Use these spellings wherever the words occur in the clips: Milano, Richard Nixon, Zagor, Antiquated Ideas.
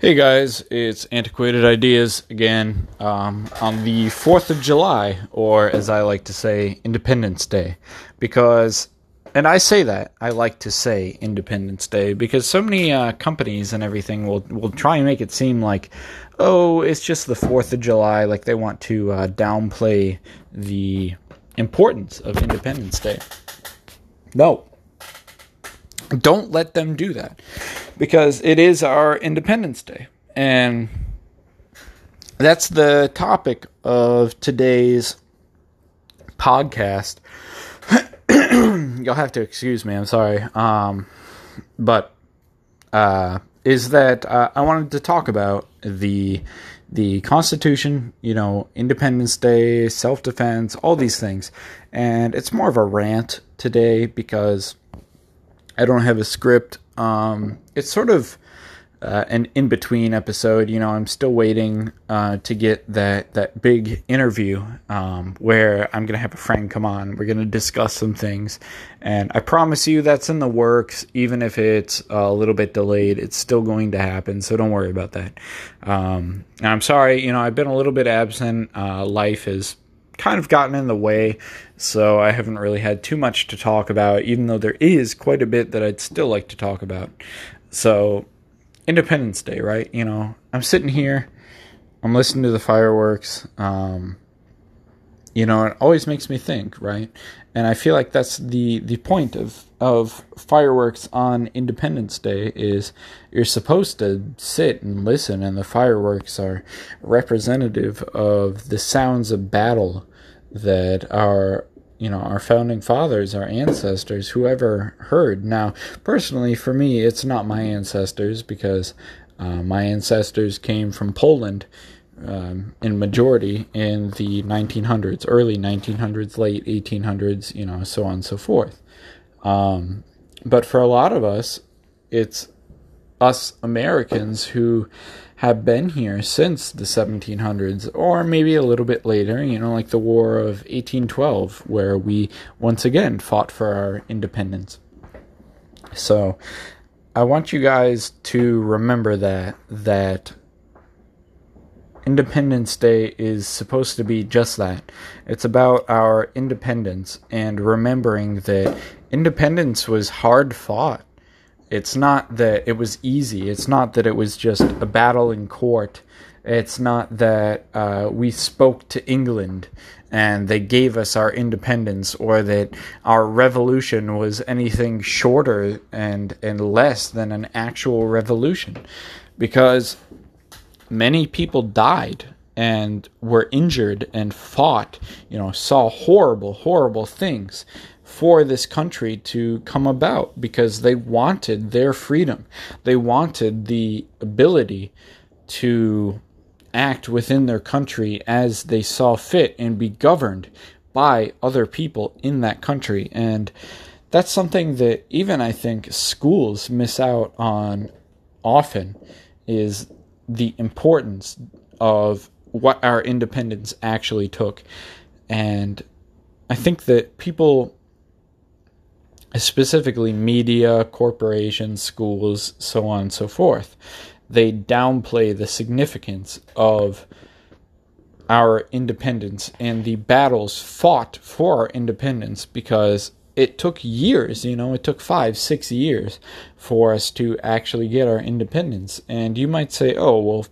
Hey guys, it's Antiquated Ideas again on the 4th of July, or as I like to say, Independence Day. I like to say Independence Day because so many companies and everything will try and make it seem like, oh, it's just the 4th of July, like they want to downplay the importance of Independence Day. No. Don't let them do that, because it is our Independence Day, and that's the topic of today's podcast. You'll have to excuse me, I'm sorry, I wanted to talk about the Constitution, Independence Day, self-defense, all these things, and it's more of a rant today because I don't have a script. It's sort of an in-between episode. I'm still waiting to get that big interview where I'm going to have a friend come on. We're going to discuss some things. And I promise you that's in the works. Even if it's a little bit delayed, it's still going to happen. So don't worry about that. And I'm sorry. I've been a little bit absent. Life is kind of gotten in the way, so I haven't really had too much to talk about, even though there is quite a bit that I'd still like to talk about. So, Independence Day, right? I'm sitting here, I'm listening to the fireworks, it always makes me think, right? And I feel like that's the point of fireworks on Independence Day, is you're supposed to sit and listen, and the fireworks are representative of the sounds of battle that our, our founding fathers, our ancestors, whoever heard. Now, personally, for me, it's not my ancestors, because my ancestors came from Poland, in majority, in the 1900s, early 1900s, late 1800s, so on and so forth. But for a lot of us, it's us Americans who have been here since the 1700s, or maybe a little bit later, like the War of 1812, where we once again fought for our independence. So I want you guys to remember that Independence Day is supposed to be just that. It's about our independence and remembering that independence was hard fought. It's not that it was easy. It's not that it was just a battle in court. It's not that we spoke to England and they gave us our independence, or that our revolution was anything shorter and less than an actual revolution. Because many people died and were injured and fought, saw horrible, horrible things for this country to come about, because they wanted their freedom. They wanted the ability to act within their country as they saw fit and be governed by other people in that country. And that's something that even I think schools miss out on often, is the importance of what our independence actually took. And I think that people, specifically media, corporations, schools, so on and so forth, they downplay the significance of our independence and the battles fought for our independence, because it took years, it took 5-6 years for us to actually get our independence. And you might say, oh, well,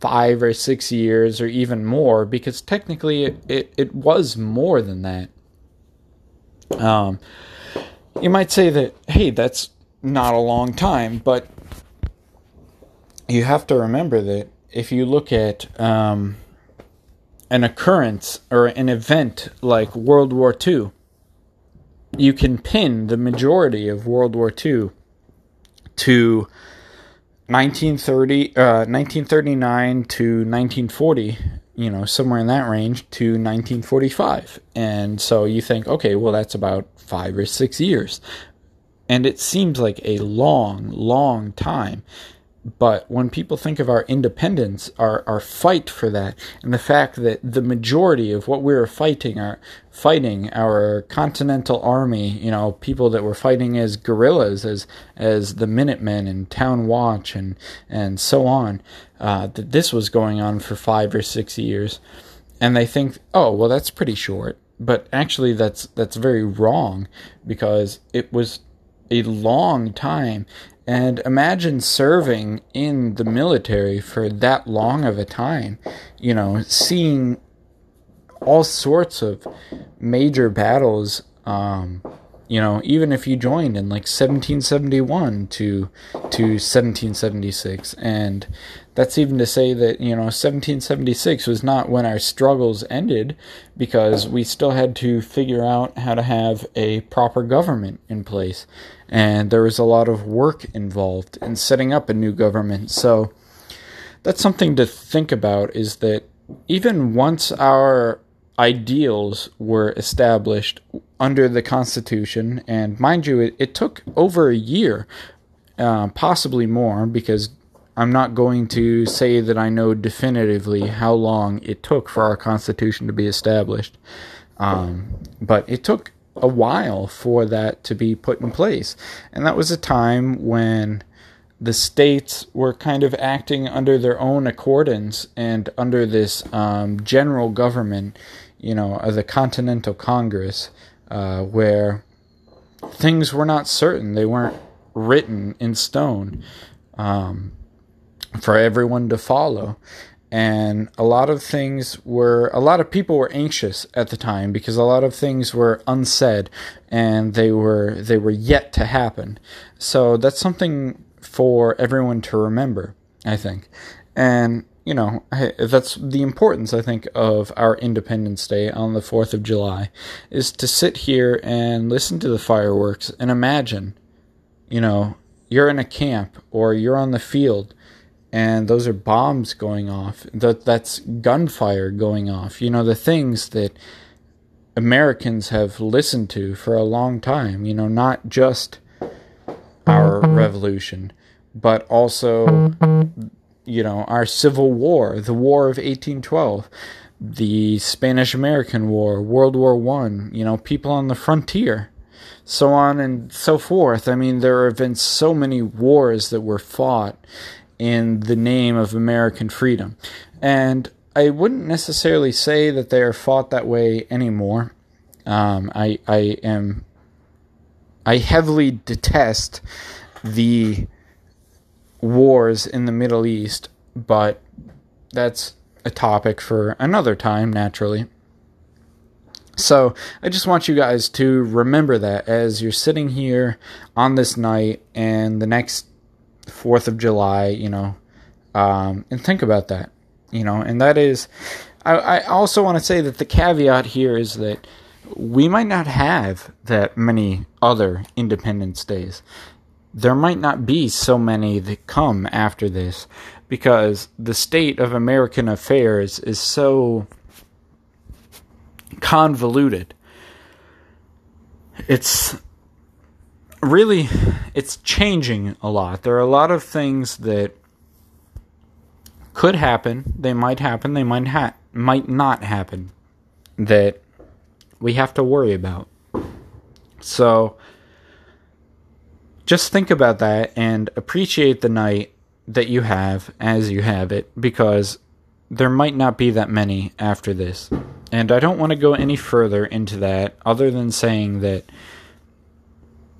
5 or 6 years or even more, because technically it was more than that. You might say that, hey, that's not a long time, but you have to remember that if you look at an occurrence or an event like World War II, you can pin the majority of World War II to 1939 to 1940, somewhere in that range, to 1945. And so you think, okay, well, that's about 5 or 6 years. And it seems like a long, long time. But when people think of our independence, our fight for that, and the fact that the majority of what we were fighting, our Continental Army, people that were fighting as guerrillas, as the Minutemen and Town Watch and so on, that this was going on for 5 or 6 years, and they think, oh, well, that's pretty short. But actually, that's very wrong, because it was a long time. And imagine serving in the military for that long of a time, seeing all sorts of major battles, even if you joined in like 1771 to 1776. And that's even to say that, 1776 was not when our struggles ended, because we still had to figure out how to have a proper government in place. And there was a lot of work involved in setting up a new government. So that's something to think about, is that even once our ideals were established under the Constitution, and mind you, it took over a year, possibly more, because I'm not going to say that I know definitively how long it took for our Constitution to be established, but it took a while for that to be put in place. And that was a time when the states were kind of acting under their own accordance and under this general government, of the Continental Congress, where things were not certain. They weren't written in stone for everyone to follow. And a lot of people were anxious at the time, because a lot of things were unsaid and they were yet to happen. So that's something for everyone to remember, I think. And, that's the importance, I think, of our Independence Day on the 4th of July, is to sit here and listen to the fireworks and imagine, you're in a camp or you're on the field, and those are bombs going off. That's gunfire going off. The things that Americans have listened to for a long time. Not just our revolution, but also, our Civil War, the War of 1812, the Spanish-American War, World War I, people on the frontier, so on and so forth. I mean, there have been so many wars that were fought in the name of American freedom. And I wouldn't necessarily say that they are fought that way anymore. I heavily detest the wars in the Middle East, but that's a topic for another time, naturally. So I just want you guys to remember that as you're sitting here on this night and the next 4th of July, and think about that, and that is, I also want to say that the caveat here is that we might not have that many other Independence Days. There might not be so many that come after this, because the state of American affairs is so convoluted. It's changing a lot. There are a lot of things that could happen. They might happen. They might not happen, that we have to worry about. So just think about that and appreciate the night that you have as you have it, because there might not be that many after this. And I don't want to go any further into that, other than saying that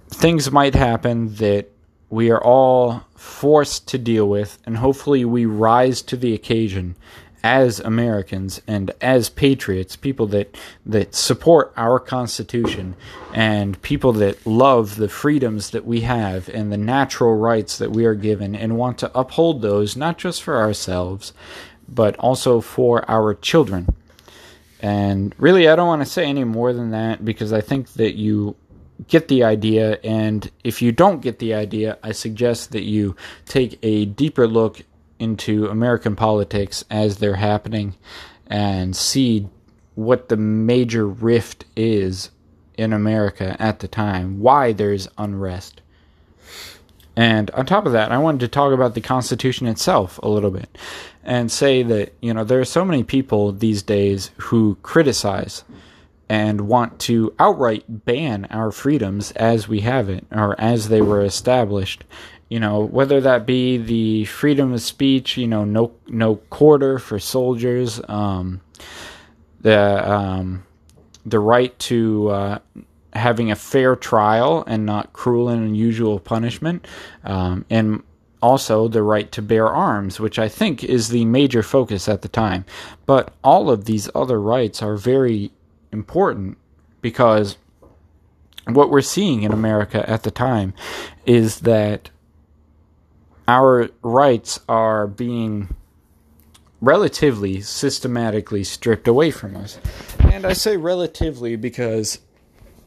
things might happen that we are all forced to deal with, and hopefully we rise to the occasion as Americans and as patriots, people that support our Constitution and people that love the freedoms that we have and the natural rights that we are given, and want to uphold those, not just for ourselves, but also for our children. And really, I don't want to say any more than that, because I think that you get the idea, and if you don't get the idea, I suggest that you take a deeper look into American politics as they're happening and see what the major rift is in America at the time, why there's unrest. And on top of that, I wanted to talk about the Constitution itself a little bit and say that, you know, there are so many people these days who criticize and want to outright ban our freedoms as we have it or as they were established. You know, whether that be the freedom of speech, you know, no quarter for soldiers, the right to having a fair trial and not cruel and unusual punishment, and also the right to bear arms, which I think is the major focus at the time. But all of these other rights are very important because what we're seeing in America at the time is that our rights are being relatively systematically stripped away from us. And I say relatively because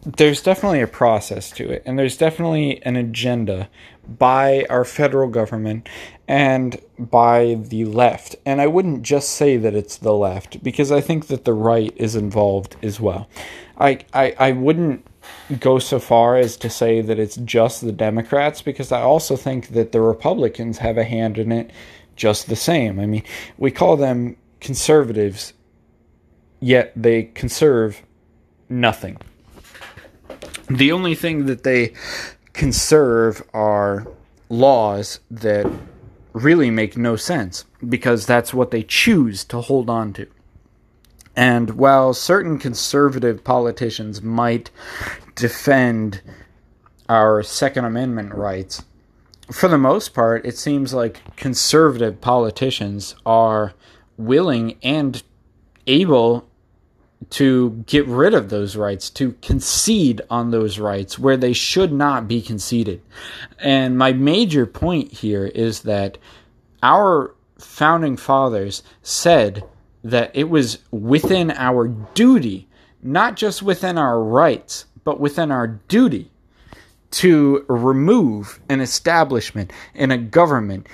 there's definitely a process to it, and there's definitely an agenda by our federal government and by the left. And I wouldn't just say that it's the left, because I think that the right is involved as well. I wouldn't go so far as to say that it's just the Democrats, because I also think that the Republicans have a hand in it just the same. I mean, we call them conservatives, yet they conserve nothing. The only thing that they conserve are laws that really make no sense, because that's what they choose to hold on to. And while certain conservative politicians might defend our Second Amendment rights, for the most part, it seems like conservative politicians are willing and able to get rid of those rights, to concede on those rights where they should not be conceded. And my major point here is that our founding fathers said that it was within our duty, not just within our rights, but within our duty to remove an establishment and a government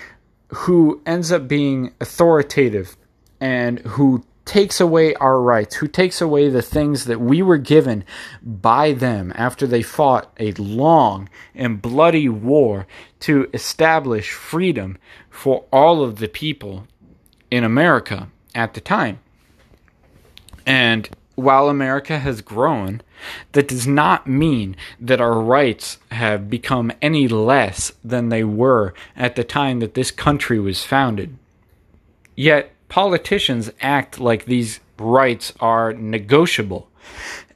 who ends up being authoritative and who takes away our rights, who takes away the things that we were given by them after they fought a long and bloody war to establish freedom for all of the people in America at the time. And while America has grown, that does not mean that our rights have become any less than they were at the time that this country was founded. Yet, politicians act like these rights are negotiable,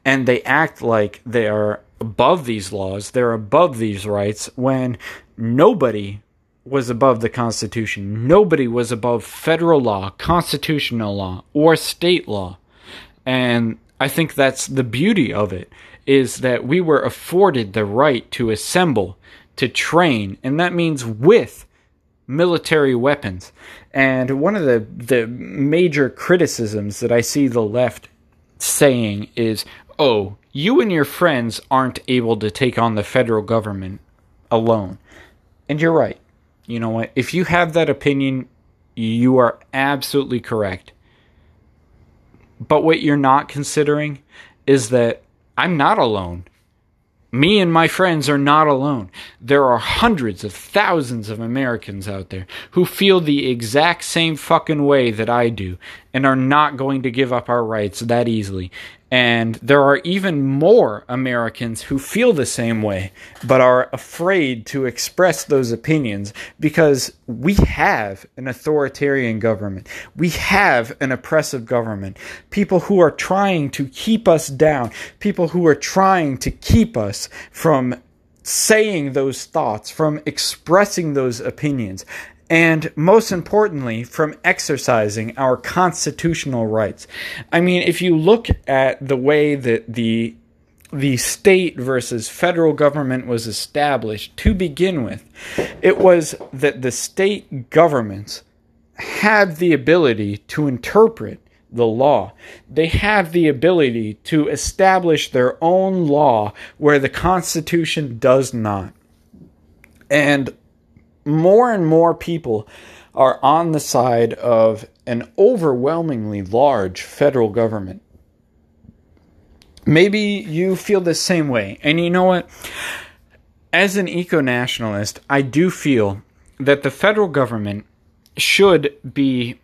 and they act like they are above these laws, they're above these rights, when nobody was above the Constitution. Nobody was above federal law, constitutional law, or state law. And I think that's the beauty of it, is that we were afforded the right to assemble, to train, and that means with military weapons. And one of the major criticisms that I see the left saying is, oh, you and your friends aren't able to take on the federal government alone. And you're right. You know what? If you have that opinion, you are absolutely correct. But what you're not considering is that I'm not alone. Me and my friends are not alone. There are hundreds of thousands of Americans out there who feel the exact same fucking way that I do and are not going to give up our rights that easily. And there are even more Americans who feel the same way but are afraid to express those opinions because we have an authoritarian government. We have an oppressive government. People who are trying to keep us down. People who are trying to keep us from saying those thoughts, from expressing those opinions. And most importantly, from exercising our constitutional rights. I mean, if you look at the way that the state versus federal government was established to begin with, it was that the state governments have the ability to interpret the law. They have the ability to establish their own law where the Constitution does not. And more people are on the side of an overwhelmingly large federal government. Maybe you feel the same way. And you know what? as an eco-nationalist, I do feel that the federal government should be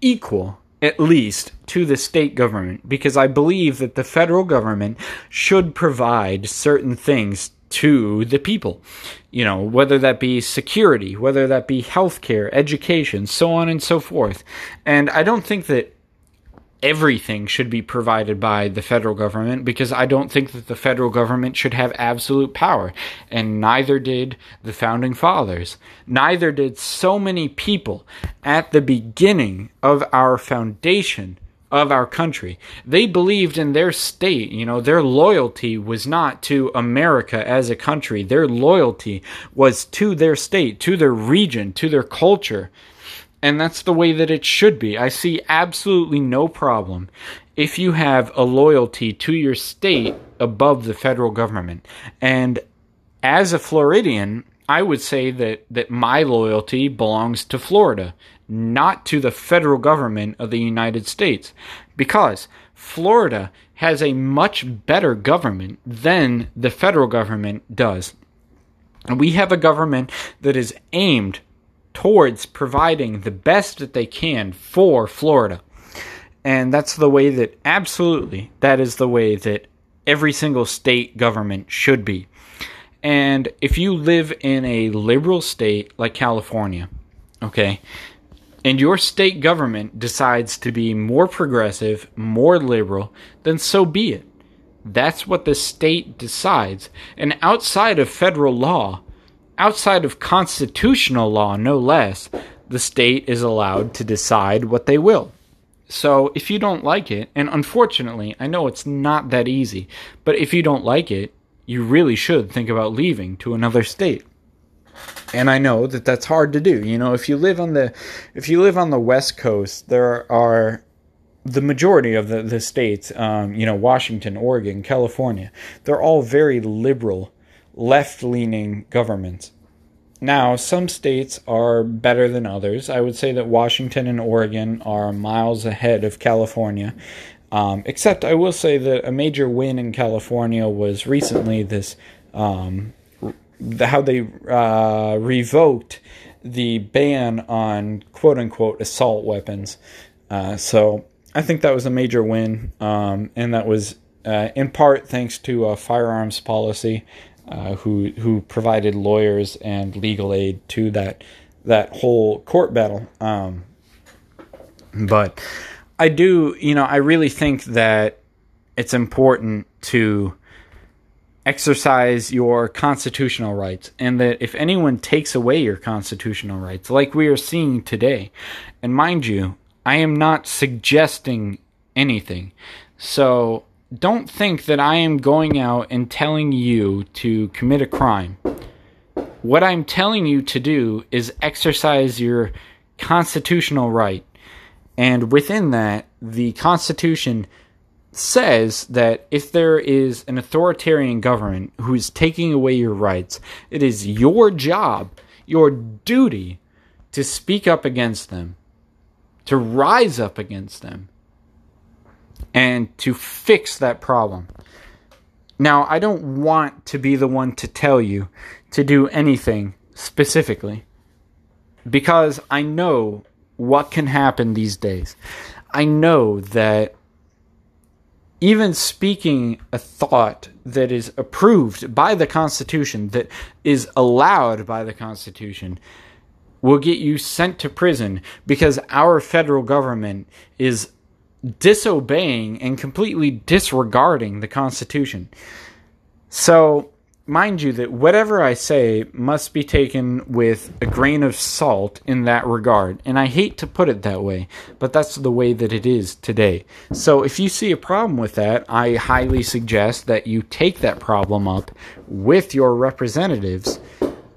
equal, at least, to the state government, because I believe that the federal government should provide certain things to the people, you know, whether that be security, whether that be healthcare, education, so on and so forth. And I don't think that everything should be provided by the federal government, because I don't think that the federal government should have absolute power, and neither did the Founding Fathers. Neither did so many people at the beginning of our foundation of our country. They believed in their state. You know, their loyalty was not to America as a country. Their loyalty was to their state, to their region, to their culture. And that's the way that it should be. I see absolutely no problem if you have a loyalty to your state above the federal government. And as a Floridian, I would say that my loyalty belongs to Florida, not to the federal government of the United States, because Florida has a much better government than the federal government does. And we have a government that is aimed towards providing the best that they can for Florida. And that's the way that, absolutely, that is the way that every single state government should be. And if you live in a liberal state like California, okay, and your state government decides to be more progressive, more liberal, then so be it. That's what the state decides. And outside of federal law, outside of constitutional law, no less, the state is allowed to decide what they will. So if you don't like it, and unfortunately, I know it's not that easy, but if you don't like it, you really should think about leaving to another state. And I know that that's hard to do. You know, if you live on the West Coast, there are the majority of the states, you know, Washington, Oregon, California, they're all very liberal, left-leaning governments. Now, some states are better than others. I would say that Washington and Oregon are miles ahead of California, except I will say that a major win in California was recently this, how they revoked the ban on quote-unquote assault weapons. So I think that was a major win, and that was in part thanks to firearms policy, who provided lawyers and legal aid to that whole court battle. But I do, you know, I really think that it's important to exercise your constitutional rights, and that if anyone takes away your constitutional rights, like we are seeing today, and mind you, I am not suggesting anything, so don't think that I am going out and telling you to commit a crime. What I'm telling you to do is exercise your constitutional right. And within that, the Constitution says that if there is an authoritarian government who is taking away your rights, it is your job, your duty, to speak up against them, to rise up against them, and to fix that problem. Now, I don't want to be the one to tell you to do anything specifically, because I know what can happen these days. I know that even speaking a thought that is approved by the Constitution, that is allowed by the Constitution, will get you sent to prison, because our federal government is disobeying and completely disregarding the Constitution. So, mind you, that whatever I say must be taken with a grain of salt in that regard. And I hate to put it that way, but that's the way that it is today. So if you see a problem with that, I highly suggest that you take that problem up with your representatives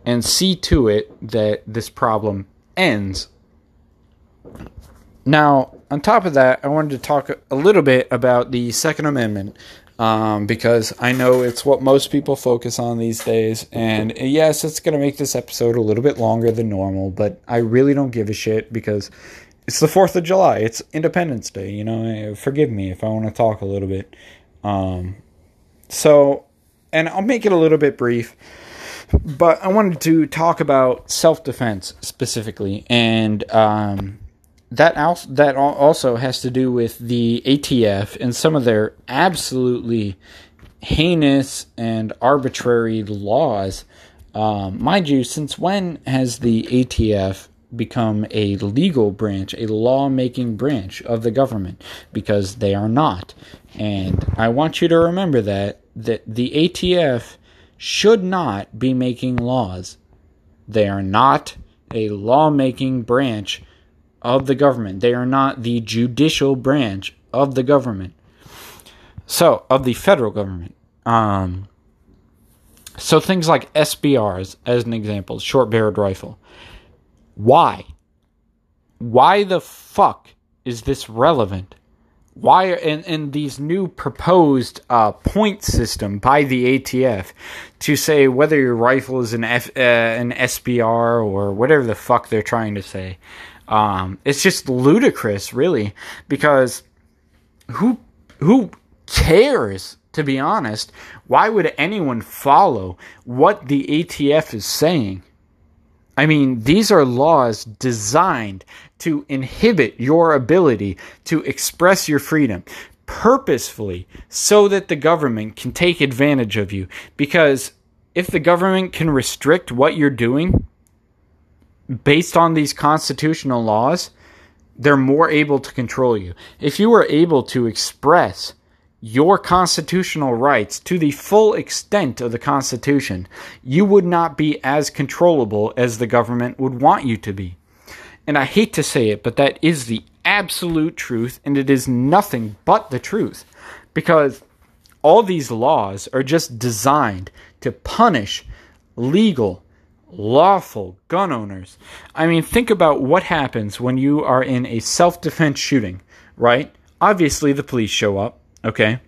and see to it that this problem ends. Now, on top of that, I wanted to talk a little bit about the Second Amendment, because I know it's what most people focus on these days, and yes, it's going to make this episode a little bit longer than normal, but I really don't give a shit, because it's the 4th of July, it's Independence Day, you know, forgive me if I want to talk a little bit. So, and I'll make it a little bit brief. But I wanted to talk about self-defense specifically, and that also has to do with the ATF and some of their absolutely heinous and arbitrary laws. Mind you, since when has the ATF become a legal branch, a law-making branch of the government? Because they are not. And I want you to remember that the ATF should not be making laws. They are not a law-making branch of the government. They are not the judicial branch of the government. So, of the federal government. So things like SBRs, as an example, short-barreled rifle. Why? Why the fuck is this relevant? Why and these new proposed point system by the ATF to say whether your rifle is an SBR or whatever the fuck they're trying to say? It's just ludicrous, really, because who cares? To be honest, why would anyone follow what the ATF is saying? I mean, these are laws designed to inhibit your ability to express your freedom purposefully so that the government can take advantage of you. Because if the government can restrict what you're doing based on these constitutional laws, they're more able to control you. If you were able to express your constitutional rights to the full extent of the Constitution, you would not be as controllable as the government would want you to be. And I hate to say it, but that is the absolute truth, and it is nothing but the truth. Because all these laws are just designed to punish legal, lawful gun owners. I mean, think about what happens when you are in a self-defense shooting, right? Obviously, the police show up. Okay,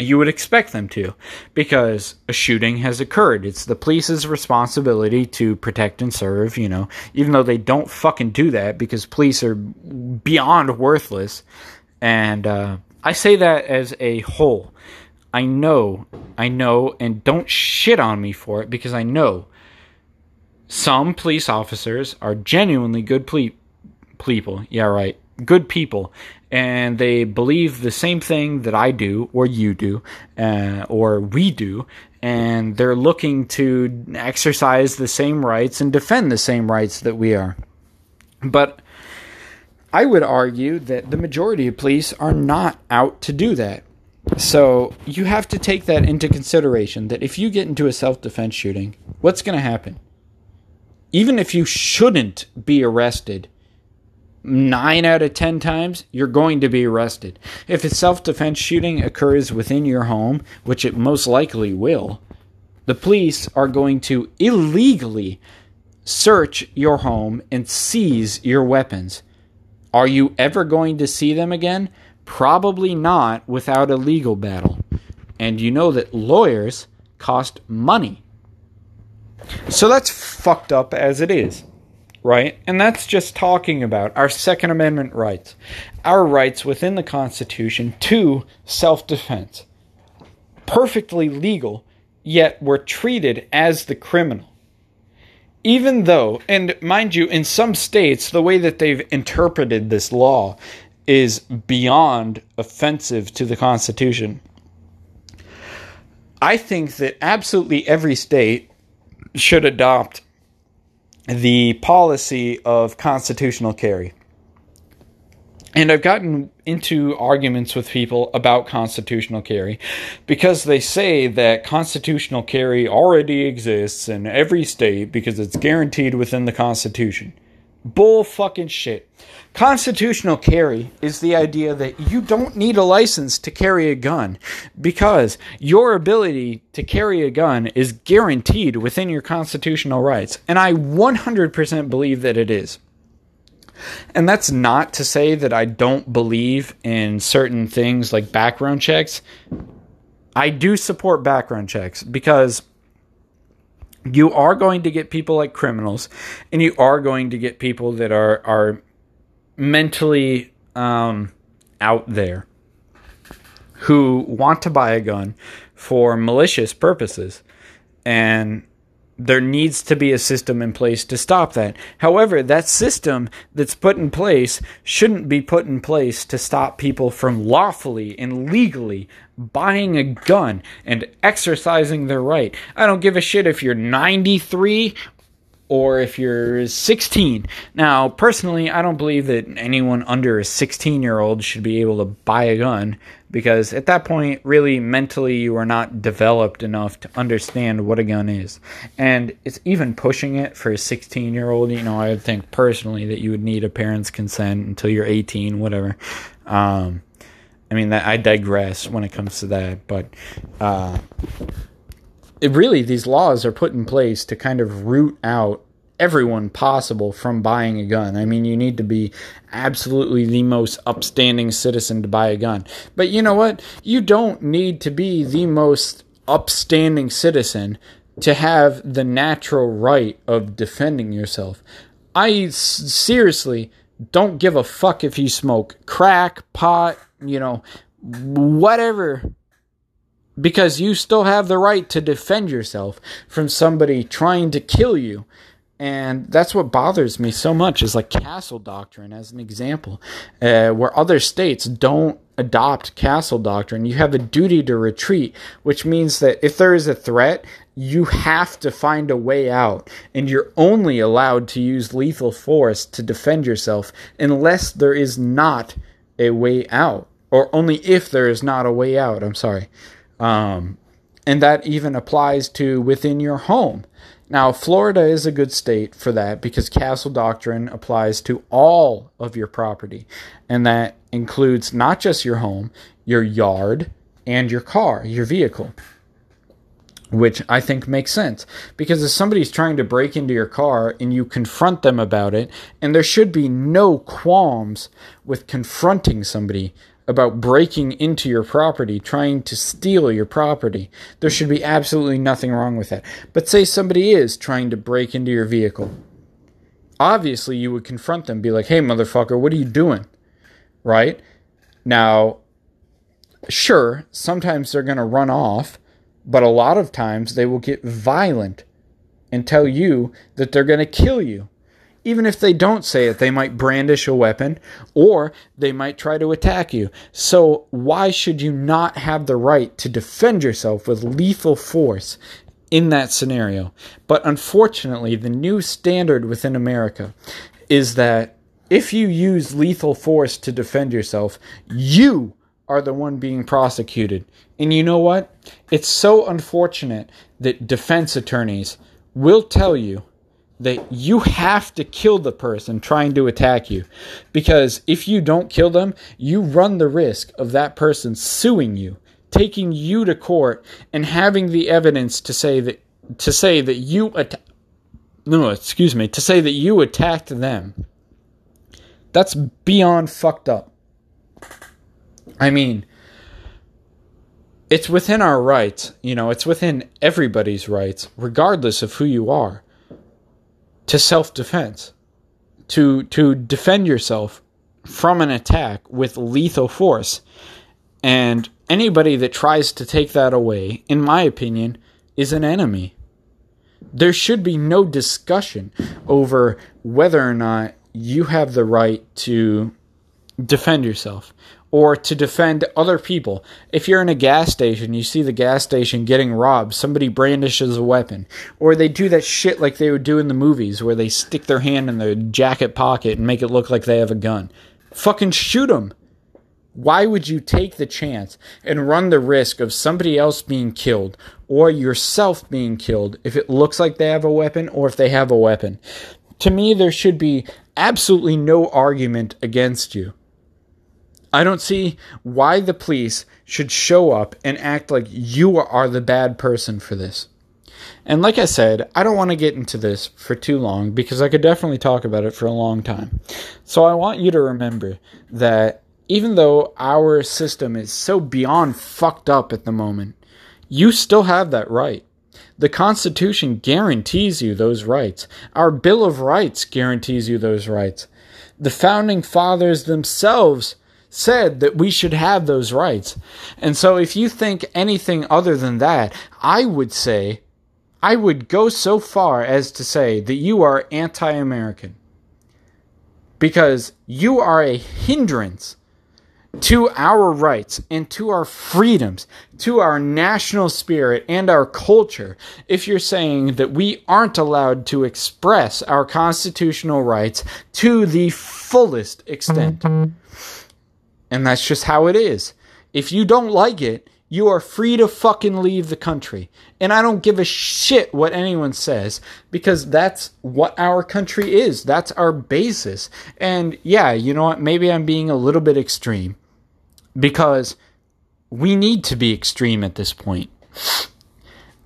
you would expect them to, because a shooting has occurred. It's the police's responsibility to protect and serve, you know, even though they don't fucking do that because police are beyond worthless. And I say that as a whole. I know, and don't shit on me for it, because I know some police officers are genuinely good people. Yeah, right. Good people, and they believe the same thing that I do, or you do, or we do, and they're looking to exercise the same rights and defend the same rights that we are. But I would argue that the majority of police are not out to do that. So you have to take that into consideration, that if you get into a self-defense shooting, what's going to happen? Even if you shouldn't be arrested, 9 out of 10 times, you're going to be arrested. If a self-defense shooting occurs within your home, which it most likely will, the police are going to illegally search your home and seize your weapons. Are you ever going to see them again? Probably not without a legal battle. And you know that lawyers cost money. So that's fucked up as it is. Right? And that's just talking about our Second Amendment rights, our rights within the Constitution to self-defense. Perfectly legal, yet we're treated as the criminal. Even though, and mind you, in some states, the way that they've interpreted this law is beyond offensive to the Constitution. I think that absolutely every state should adopt the policy of constitutional carry. And I've gotten into arguments with people about constitutional carry because they say that constitutional carry already exists in every state because it's guaranteed within the Constitution. Bull fucking shit. Constitutional carry is the idea that you don't need a license to carry a gun because your ability to carry a gun is guaranteed within your constitutional rights. And I 100% believe that it is. And that's not to say that I don't believe in certain things like background checks. I do support background checks because you are going to get people like criminals, and you are going to get people that are mentally out there who want to buy a gun for malicious purposes. And there needs to be a system in place to stop that. However, that system that's put in place shouldn't be put in place to stop people from lawfully and legally buying a gun and exercising their right. I don't give a shit if you're 93 or if you're 16. Now, personally, I don't believe that anyone under a 16-year-old should be able to buy a gun, because at that point, really, mentally, you are not developed enough to understand what a gun is. And it's even pushing it for a 16-year-old. You know, I would think, personally, that you would need a parent's consent until you're 18, whatever. I mean, I digress when it comes to that, but... Really, these laws are put in place to kind of root out everyone possible from buying a gun. I mean, you need to be absolutely the most upstanding citizen to buy a gun. But you know what? You don't need to be the most upstanding citizen to have the natural right of defending yourself. I seriously don't give a fuck if you smoke crack, pot, you know, whatever... Because you still have the right to defend yourself from somebody trying to kill you. And that's what bothers me so much, is like castle doctrine as an example. Where other states don't adopt castle doctrine. You have a duty to retreat, which means that if there is a threat, you have to find a way out. And you're only allowed to use lethal force to defend yourself unless there is not a way out. Or only if there is not a way out, I'm sorry. And that even applies to within your home. Now, Florida is a good state for that because castle doctrine applies to all of your property. And that includes not just your home, your yard, and your car, your vehicle. Which I think makes sense. Because if somebody's trying to break into your car and you confront them about it, and there should be no qualms with confronting somebody about breaking into your property, trying to steal your property. There should be absolutely nothing wrong with that. But say somebody is trying to break into your vehicle. Obviously, you would confront them, be like, hey, motherfucker, what are you doing? Right? Now, sure, sometimes they're going to run off, but a lot of times they will get violent and tell you that they're going to kill you. Even if they don't say it, they might brandish a weapon or they might try to attack you. So why should you not have the right to defend yourself with lethal force in that scenario? But unfortunately, the new standard within America is that if you use lethal force to defend yourself, you are the one being prosecuted. And you know what? It's so unfortunate that defense attorneys will tell you that you have to kill the person trying to attack you. Because if you don't kill them, you run the risk of that person suing you, taking you to court, and having the evidence to say that you attacked them. That's beyond fucked up. I mean, it's within our rights, you know, it's within everybody's rights, regardless of who you are, to self-defense, to defend yourself from an attack with lethal force. And anybody that tries to take that away, in my opinion, is an enemy. There should be no discussion over whether or not you have the right to defend yourself or to defend other people. If you're in a gas station, you see the gas station getting robbed, somebody brandishes a weapon, or they do that shit like they would do in the movies where they stick their hand in their jacket pocket and make it look like they have a gun. Fucking shoot them. Why would you take the chance and run the risk of somebody else being killed or yourself being killed if it looks like they have a weapon or if they have a weapon? To me, there should be absolutely no argument against you. I don't see why the police should show up and act like you are the bad person for this. And like I said, I don't want to get into this for too long because I could definitely talk about it for a long time. So I want you to remember that even though our system is so beyond fucked up at the moment, you still have that right. The Constitution guarantees you those rights. Our Bill of Rights guarantees you those rights. The Founding Fathers themselves said that we should have those rights. And so if you think anything other than that, I would say I would go so far as to say that you are anti-American because you are a hindrance to our rights and to our freedoms, to our national spirit and our culture, if you're saying that we aren't allowed to express our constitutional rights to the fullest extent. And that's just how it is. If you don't like it, you are free to fucking leave the country. And I don't give a shit what anyone says, because that's what our country is. That's our basis. And yeah, you know what? Maybe I'm being a little bit extreme, because we need to be extreme at this point.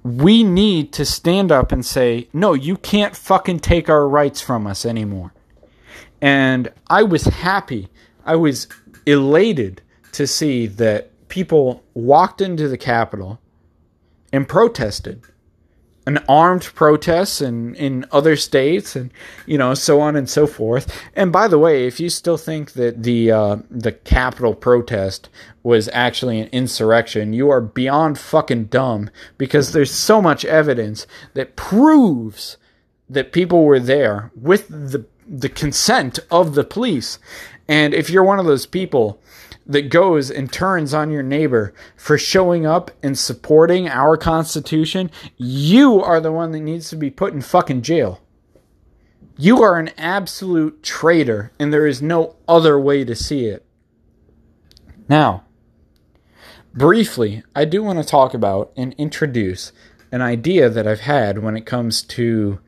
We need to stand up and say, no, you can't fucking take our rights from us anymore. And I was happy. I was elated to see that people walked into the Capitol and protested. An armed protest in other states and, you know, so on and so forth. And by the way, if you still think that the Capitol protest was actually an insurrection, you are beyond fucking dumb, because there's so much evidence that proves that people were there with the consent of the police. And if you're one of those people that goes and turns on your neighbor for showing up and supporting our Constitution, you are the one that needs to be put in fucking jail. You are an absolute traitor, and there is no other way to see it. Now, briefly, I do want to talk about and introduce an idea that I've had when it comes to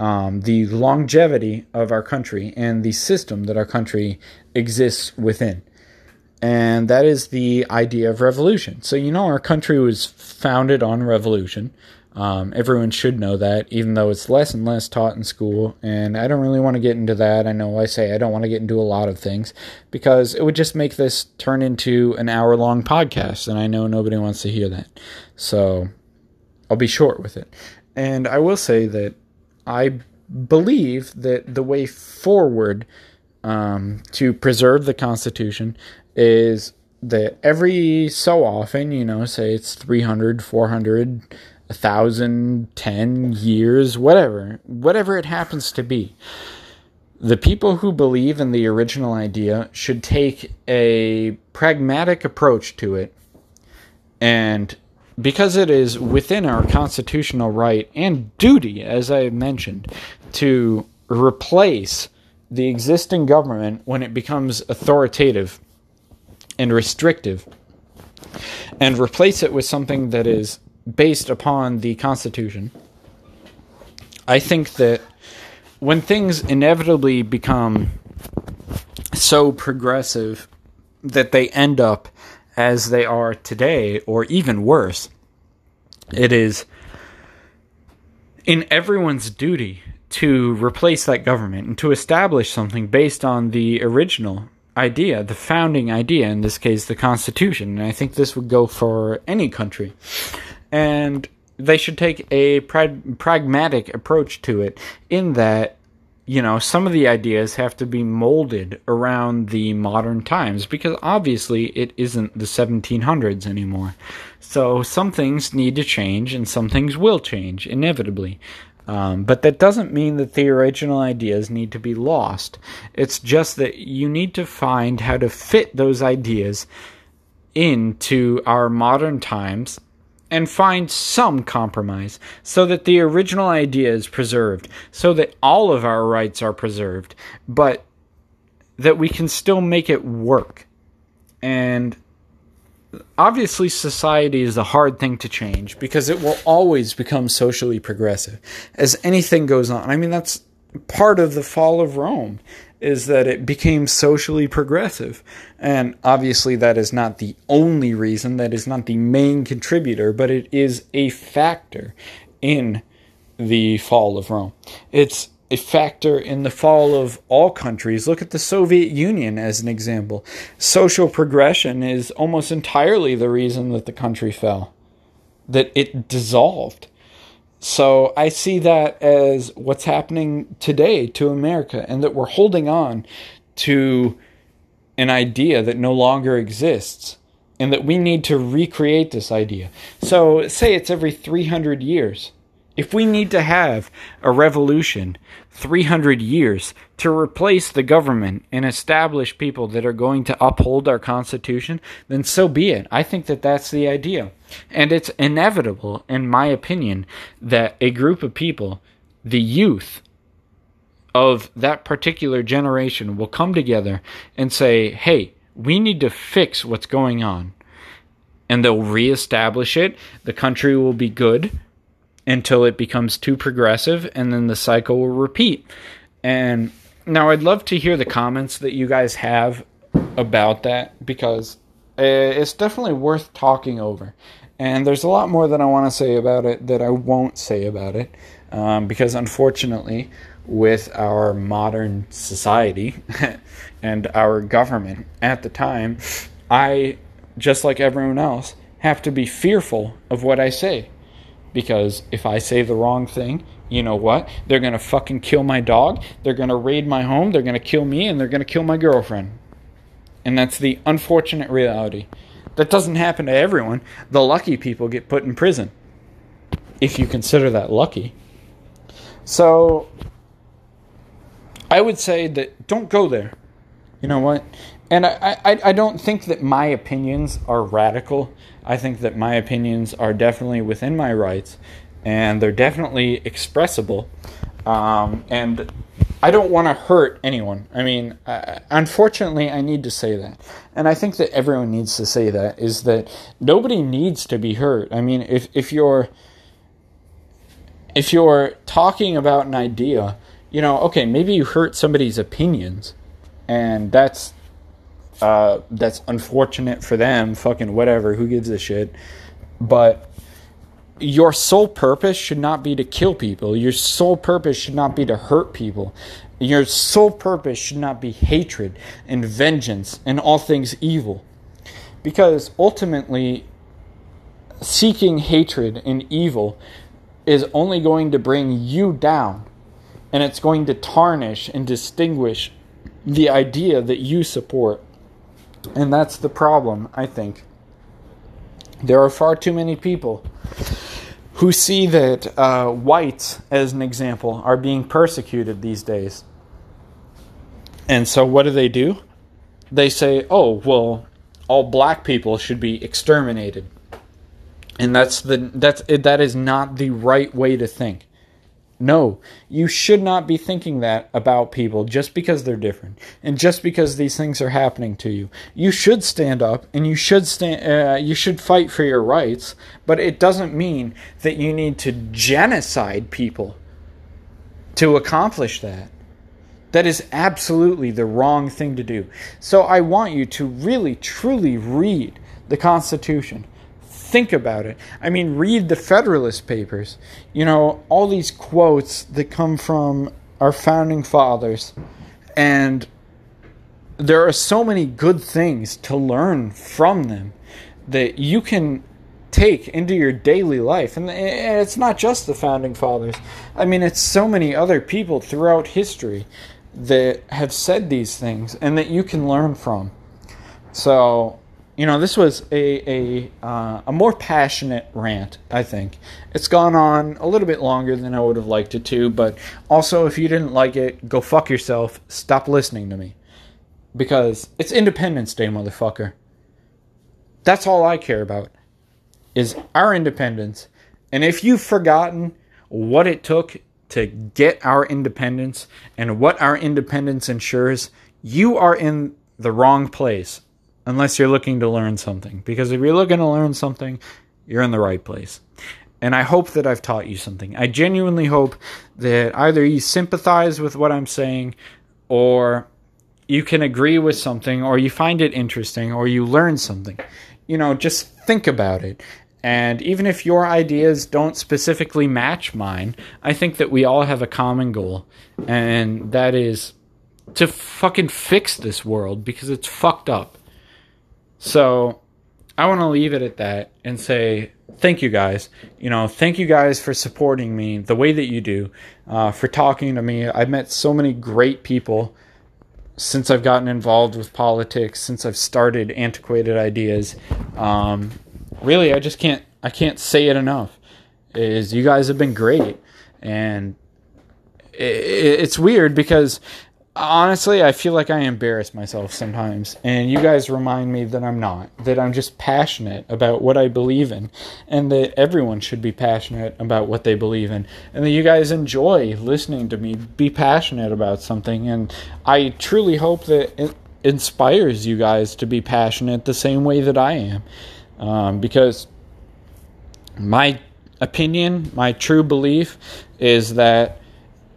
the longevity of our country and the system that our country exists within. And that is the idea of revolution. So, you know, our country was founded on revolution. Everyone should know that, even though it's less and less taught in school. And I don't really want to get into that. I know I say I don't want to get into a lot of things, because it would just make this turn into an hour-long podcast. And I know nobody wants to hear that. So I'll be short with it. And I will say that I believe that the way forward to preserve the Constitution is that every so often, you know, say it's 300, 400, 1,000, 10 years, whatever it happens to be, the people who believe in the original idea should take a pragmatic approach to it. And because it is within our constitutional right and duty, as I mentioned, to replace the existing government when it becomes authoritative and restrictive, and replace it with something that is based upon the Constitution. I think that when things inevitably become so progressive that they end up as they are today, or even worse, it is in everyone's duty to replace that government and to establish something based on the original idea, the founding idea, in this case the Constitution. And I think this would go for any country, and they should take a pragmatic approach to it, in that, you know, some of the ideas have to be molded around the modern times, because obviously it isn't the 1700s anymore. So some things need to change, and some things will change inevitably. But that doesn't mean that the original ideas need to be lost. It's just that you need to find how to fit those ideas into our modern times and find some compromise so that the original idea is preserved, so that all of our rights are preserved, but that we can still make it work. And obviously, society is a hard thing to change, because it will always become socially progressive as anything goes on. I mean, that's part of the fall of Rome, is that it became socially progressive. And obviously, that is not the only reason, that is not the main contributor, but it is a factor in the fall of Rome. It's a factor in the fall of all countries. Look at the Soviet Union as an example. Social progression is almost entirely the reason that the country fell, that it dissolved. So I see that as what's happening today to America, and that we're holding on to an idea that no longer exists, and that we need to recreate this idea. So say it's every 300 years. If we need to have a revolution 300 years to replace the government and establish people that are going to uphold our Constitution, then so be it. I think that that's the idea. And it's inevitable, in my opinion, that a group of people, the youth of that particular generation, will come together and say, hey, we need to fix what's going on. And they'll reestablish it. The country will be good until it becomes too progressive, and then the cycle will repeat. And now I'd love to hear the comments that you guys have about that, because it's definitely worth talking over. And there's a lot more that I want to say about it that I won't say about it, because unfortunately, with our modern society and our government at the time, I, just like everyone else, have to be fearful of what I say. Because if I say the wrong thing, you know what? They're going to fucking kill my dog. They're going to raid my home. They're going to kill me. And they're going to kill my girlfriend. And that's the unfortunate reality. That doesn't happen to everyone. The lucky people get put in prison. If you consider that lucky. So, I would say that don't go there. You know what? And I don't think that my opinions are radical. I think that my opinions are definitely within my rights, and they're definitely expressible. And I don't want to hurt anyone. I mean, unfortunately, I need to say that. And I think that everyone needs to say that, is that nobody needs to be hurt. I mean, if you're talking about an idea, you know, okay, maybe you hurt somebody's opinions, and that's unfortunate for them, fucking whatever, who gives a shit, but your sole purpose should not be to kill people. Your sole purpose should not be to hurt people. Your sole purpose should not be hatred and vengeance and all things evil, because ultimately seeking hatred and evil is only going to bring you down, and it's going to tarnish and distinguish the idea that you support. And that's the problem, I think. There are far too many people who see that whites, as an example, are being persecuted these days. And so what do? They say, oh, well, all black people should be exterminated. And that is not the right way to think. No, you should not be thinking that about people just because they're different and just because these things are happening to you. You should stand up and you should fight for your rights, but it doesn't mean that you need to genocide people to accomplish that. That is absolutely the wrong thing to do. So I want you to really, truly read the Constitution. Think about it. I mean, read the Federalist Papers. You know, all these quotes that come from our founding fathers. And there are so many good things to learn from them that you can take into your daily life. And it's not just the founding fathers. I mean, it's so many other people throughout history that have said these things and that you can learn from. So, you know, this was a more passionate rant, I think. It's gone on a little bit longer than I would have liked it to, but also, if you didn't like it, go fuck yourself. Stop listening to me. Because it's Independence Day, motherfucker. That's all I care about, is our independence. And if you've forgotten what it took to get our independence and what our independence ensures, you are in the wrong place. Unless you're looking to learn something. Because if you're looking to learn something, you're in the right place. And I hope that I've taught you something. I genuinely hope that either you sympathize with what I'm saying, or you can agree with something, or you find it interesting, or you learn something. You know, just think about it. And even if your ideas don't specifically match mine, I think that we all have a common goal. And that is to fucking fix this world, because it's fucked up. So, I want to leave it at that and say thank you guys. You know, thank you guys for supporting me the way that you do, for talking to me. I've met so many great people since I've gotten involved with politics, since I've started Antiquated Ideas. Really, I can't say it enough. is you guys have been great. And it's weird because honestly, I feel like I embarrass myself sometimes. And you guys remind me that I'm not, that I'm just passionate about what I believe in, and that everyone should be passionate about what they believe in. And that you guys enjoy listening to me be passionate about something. And I truly hope that it inspires you guys to be passionate the same way that I am. Because my opinion, my true belief is that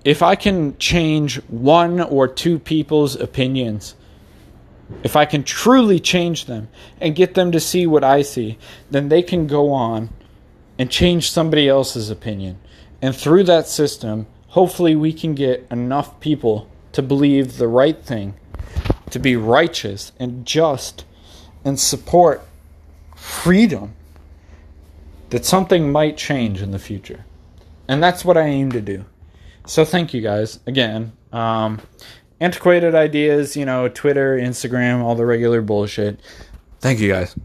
if I can change one or two people's opinions, if I can truly change them and get them to see what I see, then they can go on and change somebody else's opinion. And through that system, hopefully we can get enough people to believe the right thing, to be righteous and just and support freedom, that something might change in the future. And that's what I aim to do. So thank you guys again. Antiquated Ideas, Twitter, Instagram, all the regular bullshit. Thank you guys.